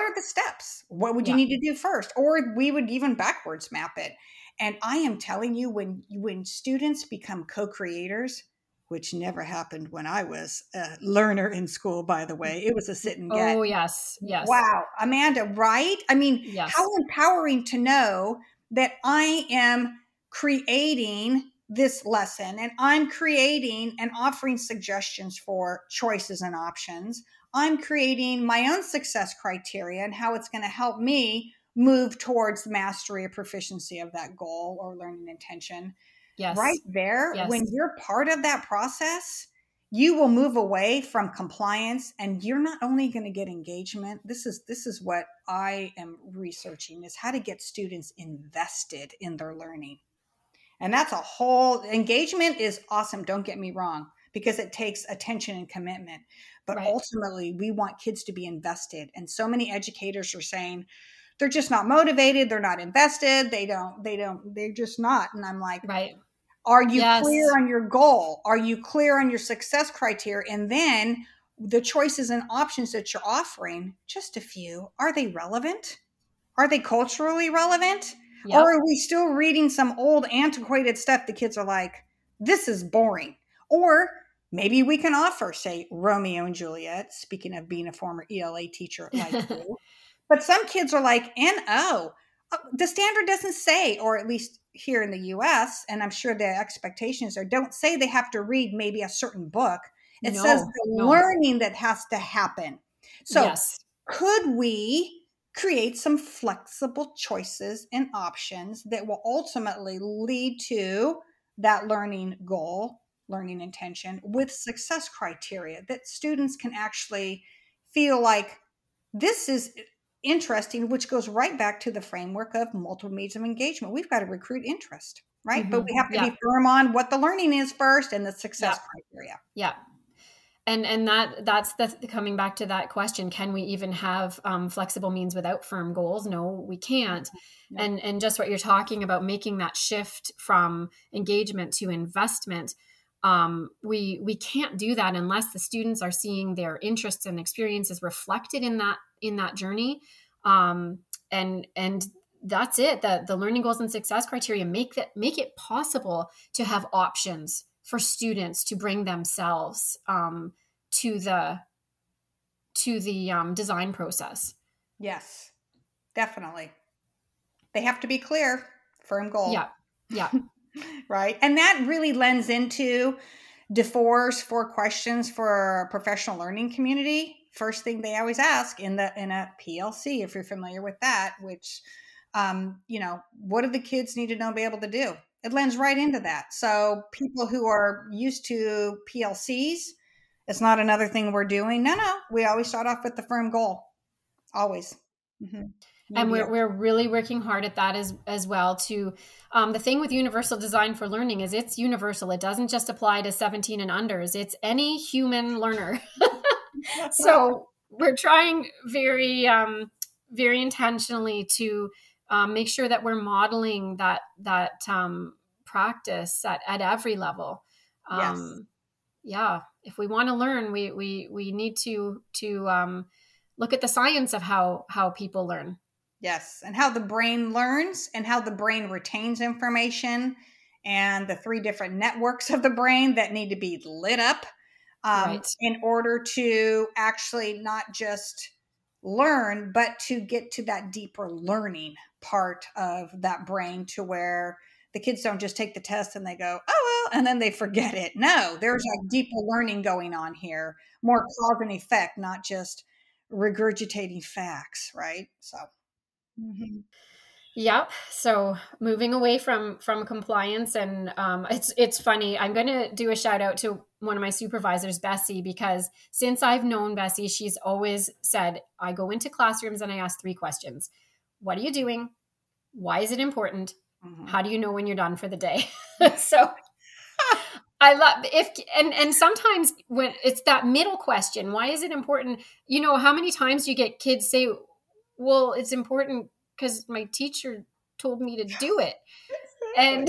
are the steps? What would you need to do first? Or we would even backwards map it. And I am telling you, when students become co-creators, which never happened when I was a learner in school, by the way. It was a sit and get. Oh, yes, yes. Wow, Amanda, right? I mean, how empowering to know that I am creating this lesson and I'm creating and offering suggestions for choices and options. I'm creating my own success criteria and how it's going to help me move towards mastery or proficiency of that goal or learning intention. yes. right there, yes. when you're part of that process, you will move away from compliance, and you're not only going to get engagement. This is what I am researching, is how to get students invested in their learning. And that's a whole, engagement is awesome. Don't get me wrong, because it takes attention and commitment, but right. ultimately we want kids to be invested. And so many educators are saying they're just not motivated. They're not invested. They're just not. And I'm like, right. Are you yes. clear on your goal? Are you clear on your success criteria? And then the choices and options that you're offering, just a few, are they relevant? Are they culturally relevant? Yep. Or are we still reading some old antiquated stuff? The kids are like, this is boring. Or maybe we can offer, say, Romeo and Juliet, speaking of being a former ELA teacher like you. But some kids are like, N.O., the standard doesn't say, or at least here in the U.S., and I'm sure the expectations are, don't say they have to read maybe a certain book. It says the learning that has to happen. So yes. could we create some flexible choices and options that will ultimately lead to that learning goal, learning intention, with success criteria that students can actually feel like this is interesting, which goes right back to the framework of multiple means of engagement. We've got to recruit interest, right? Mm-hmm. But we have to yeah. be firm on what the learning is first and the success yeah. criteria. Yeah. And that's coming back to that question. Can we even have flexible means without firm goals? No, we can't. No. And just what you're talking about, making that shift from engagement to investment, we can't do that unless the students are seeing their interests and experiences reflected in that journey. And that's it. The learning goals and success criteria make it possible to have options for students to bring themselves to the design process. Yes, definitely. They have to be clear, firm goal. Yeah, yeah. Right. And that really lends into DeFore's 4 questions for professional learning community. First thing they always ask in a PLC, if you're familiar with that, which, what do the kids need to know and be able to do? It lends right into that. So people who are used to PLCs, it's not another thing we're doing. No. We always start off with the firm goal. Always. Mm-hmm. And we're really working hard at that as well. To the thing with universal design for learning is it's universal. It doesn't just apply to 17 and unders. It's any human learner. So we're trying very, very intentionally to make sure that we're modeling that practice at every level. Yes. Yeah. If we want to learn, we need to look at the science of how people learn. Yes. And how the brain learns and how the brain retains information, and the 3 different networks of the brain that need to be lit up right. in order to actually not just learn, but to get to that deeper learning part of that brain, to where the kids don't just take the test and they go, oh, well, and then they forget it. No, there's like deeper learning going on here, more cause and effect, not just regurgitating facts. Right. So. Mm-hmm. Yep. So moving away from compliance, and it's funny. I'm going to do a shout out to one of my supervisors, Bessie, because since I've known Bessie, she's always said, I go into classrooms and I ask 3 questions. What are you doing? Why is it important? Mm-hmm. How do you know when you're done for the day? So I love and sometimes when it's that middle question, why is it important? You know, how many times do you get kids say, well, it's important because my teacher told me to do it. And,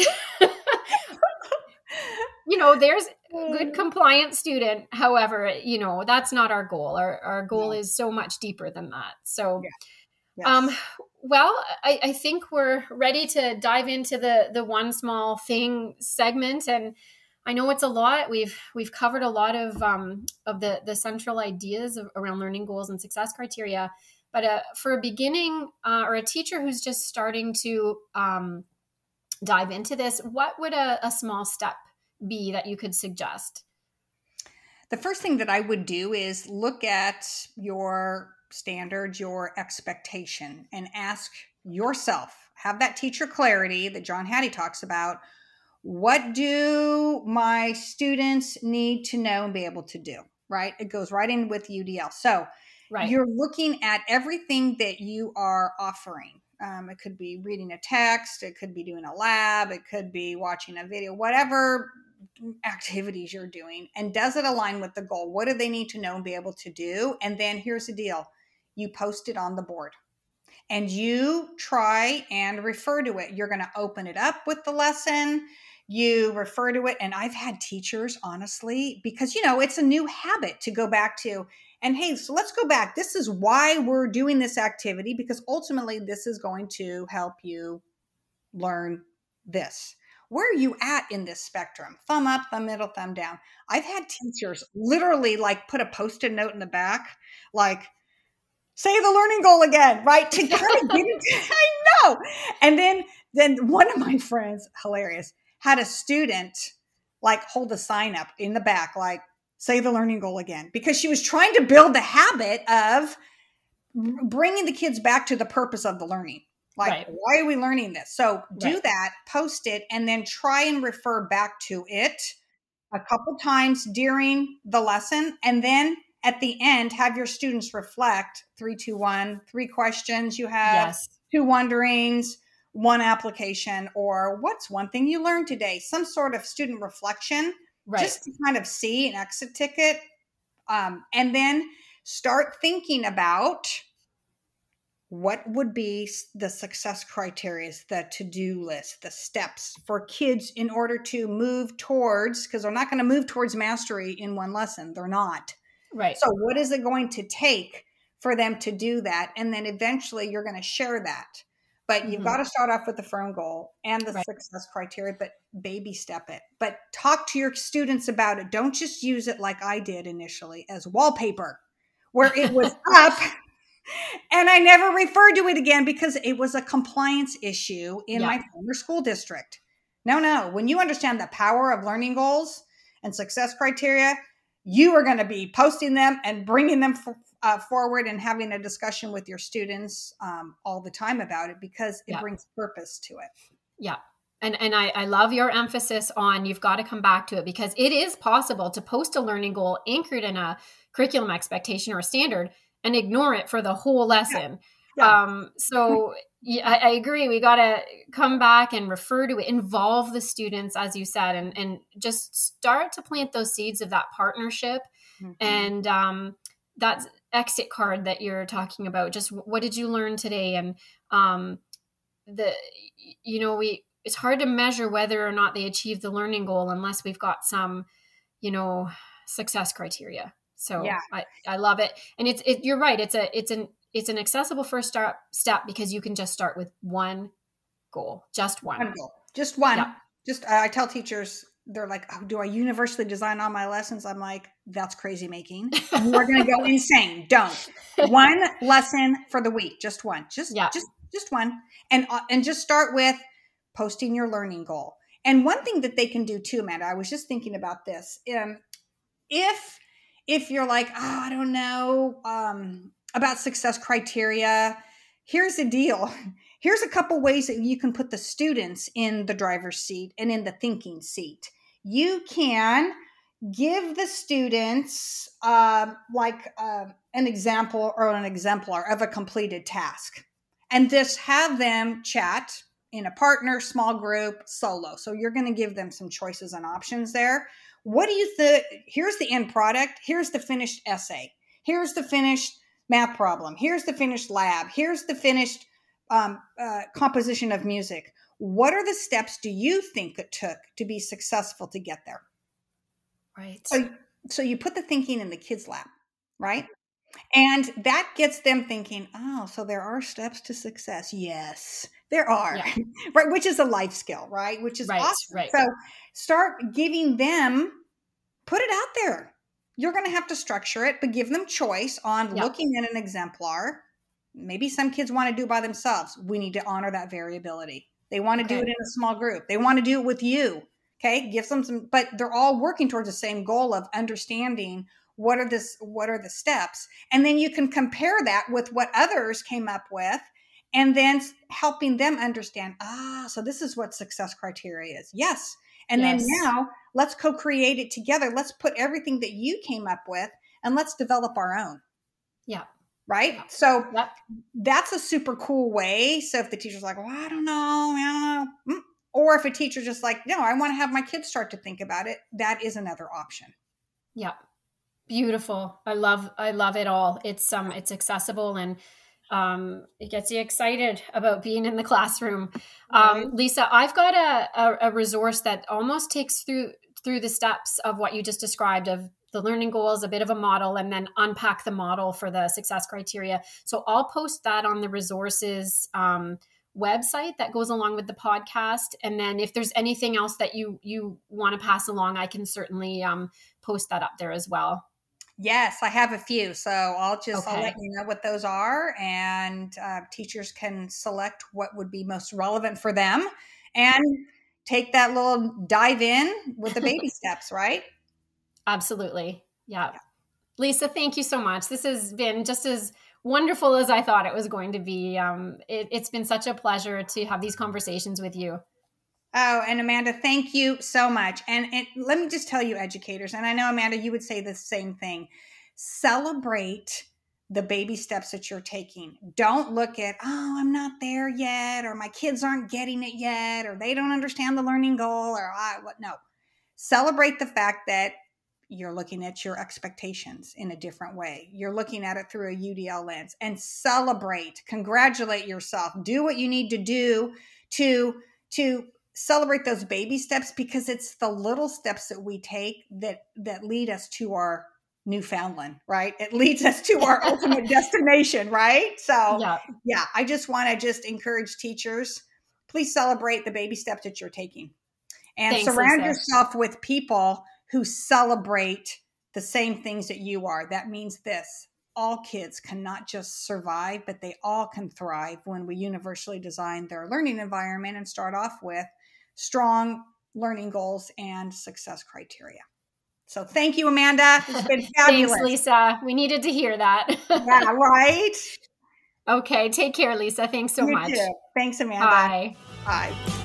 there's a good compliant student. However, that's not our goal. Our goal is so much deeper than that. So, yeah. Yes. I think we're ready to dive into the one small thing segment. And I know it's a lot. We've covered a lot of the central ideas around learning goals and success criteria. But for a beginning or a teacher who's just starting to dive into this, what would a small step be that you could suggest? The first thing that I would do is look at your standards, your expectation, and ask yourself, have that teacher clarity that John Hattie talks about. What do my students need to know and be able to do, right? It goes right in with UDL. So You're looking at everything that you are offering. It could be reading a text. It could be doing a lab. It could be watching a video, whatever activities you're doing. And does it align with the goal? What do they need to know and be able to do? And then here's the deal. You post it on the board. And you try and refer to it. You're going to open it up with the lesson. You refer to it. And I've had teachers, honestly, because, you know, it's a new habit to go back to. And hey, so let's go back. This is why we're doing this activity, because ultimately this is going to help you learn this. Where are you at in this spectrum? Thumb up, thumb middle, thumb down. I've had teachers literally like put a Post-it note in the back, like, say the learning goal again, right? To kind of get it. I know. And then one of my friends, hilarious, had a student like hold a sign up in the back, like say the learning goal again, because she was trying to build the habit of bringing the kids back to the purpose of the learning. Like, Why are we learning this? So do that, post it, and then try and refer back to it a couple times during the lesson. And then at the end, have your students reflect 3, 2, 1, 3 questions you have, 2 wonderings, 1 application, or what's one thing you learned today? Some sort of student reflection, just to kind of see an exit ticket. And then start thinking about what would be the success criteria, the to-do list, the steps for kids in order to move towards, because they're not going to move towards mastery in one lesson. They're not. Right. So what is it going to take for them to do that? And then eventually you're going to share that. But you've got to start off with the firm goal and the success criteria, but baby step it. But talk to your students about it. Don't just use it like I did initially as wallpaper, where it was up and I never referred to it again because it was a compliance issue in my former school district. No. When you understand the power of learning goals and success criteria, you are going to be posting them and bringing them forward and having a discussion with your students all the time about it, because it brings purpose to it. Yeah. And I love your emphasis on you've got to come back to it, because it is possible to post a learning goal anchored in a curriculum expectation or a standard and ignore it for the whole lesson. Yeah. So I agree. We got to come back and refer to it, involve the students, as you said, and just start to plant those seeds of that partnership. Mm-hmm. And that exit card that you're talking about, just what did you learn today? And it's hard to measure whether or not they achieved the learning goal unless we've got some, success criteria. So I love it. And you're right. It's an accessible first step because you can just start with one goal, just one. One goal, just one. Yeah. Just I tell teachers, they're like, "Oh, do I universally design all my lessons?" I'm like, "That's crazy making. You are going to go insane. Don't. One lesson for the week, just one. Just one. And just start with posting your learning goal. And one thing that they can do too, Amanda, I was just thinking about this. If you're like, "Oh, I don't know." About success criteria, here's the deal. Here's a couple ways that you can put the students in the driver's seat and in the thinking seat. You can give the students an example or an exemplar of a completed task, and just have them chat in a partner, small group, solo. So you're going to give them some choices and options there. What do you think? Here's the end product. Here's the finished essay. Here's the finished math problem. Here's the finished lab. Here's the finished composition of music. What are the steps do you think it took to be successful to get there? Right. So you put the thinking in the kids' lap, right? And that gets them thinking, oh, so there are steps to success. Yes, there are. Yeah. Right. Which is a life skill, right? Which is awesome. Right. So start giving them, put it out there. You're going to have to structure it, but give them choice on looking at an exemplar. Maybe some kids want to do by themselves. We need to honor that variability. They want to do it in a small group. They want to do it with you. Okay. Give them some, but they're all working towards the same goal of understanding what are the steps. And then you can compare that with what others came up with, and then helping them understand, so this is what success criteria is. Yes. And yes. then now let's co-create it together. Let's put everything that you came up with and let's develop our own. Yeah. Right. Yeah. So that's a super cool way. So if the teacher's like, well, I don't know. Or if a teacher just like, no, I want to have my kids start to think about it. That is another option. Yeah. Beautiful. I love it all. It's accessible and it gets you excited about being in the classroom. Lisa, I've got a resource that almost takes through the steps of what you just described of the learning goals, a bit of a model, and then unpack the model for the success criteria. So I'll post that on the resources website that goes along with the podcast. And then if there's anything else that you want to pass along, I can certainly post that up there as well. Yes, I have a few. So I'll let you know what those are, and teachers can select what would be most relevant for them and take that little dive in with the baby steps, right? Absolutely. Yeah. Lisa, thank you so much. This has been just as wonderful as I thought it was going to be. It's been such a pleasure to have these conversations with you. Oh, and Amanda, thank you so much. And let me just tell you, educators, and I know, Amanda, you would say the same thing. Celebrate the baby steps that you're taking. Don't look at, oh, I'm not there yet, or my kids aren't getting it yet, or they don't understand the learning goal, or no. Celebrate the fact that you're looking at your expectations in a different way. You're looking at it through a UDL lens, and celebrate, congratulate yourself, do what you need to do to celebrate those baby steps, because it's the little steps that we take that lead us to our Newfoundland, right? It leads us to our ultimate destination, right? So yeah, I just want to encourage teachers, please celebrate the baby steps that you're taking, and surround yourself with people who celebrate the same things that you are. That means this: all kids cannot just survive, but they all can thrive when we universally design their learning environment and start off with strong learning goals and success criteria. So thank you, Amanda. It's been fabulous. Thanks, Lisa. We needed to hear that. Yeah, right? Okay. Take care, Lisa. Thanks so much. You too. Thanks, Amanda. Bye. Bye.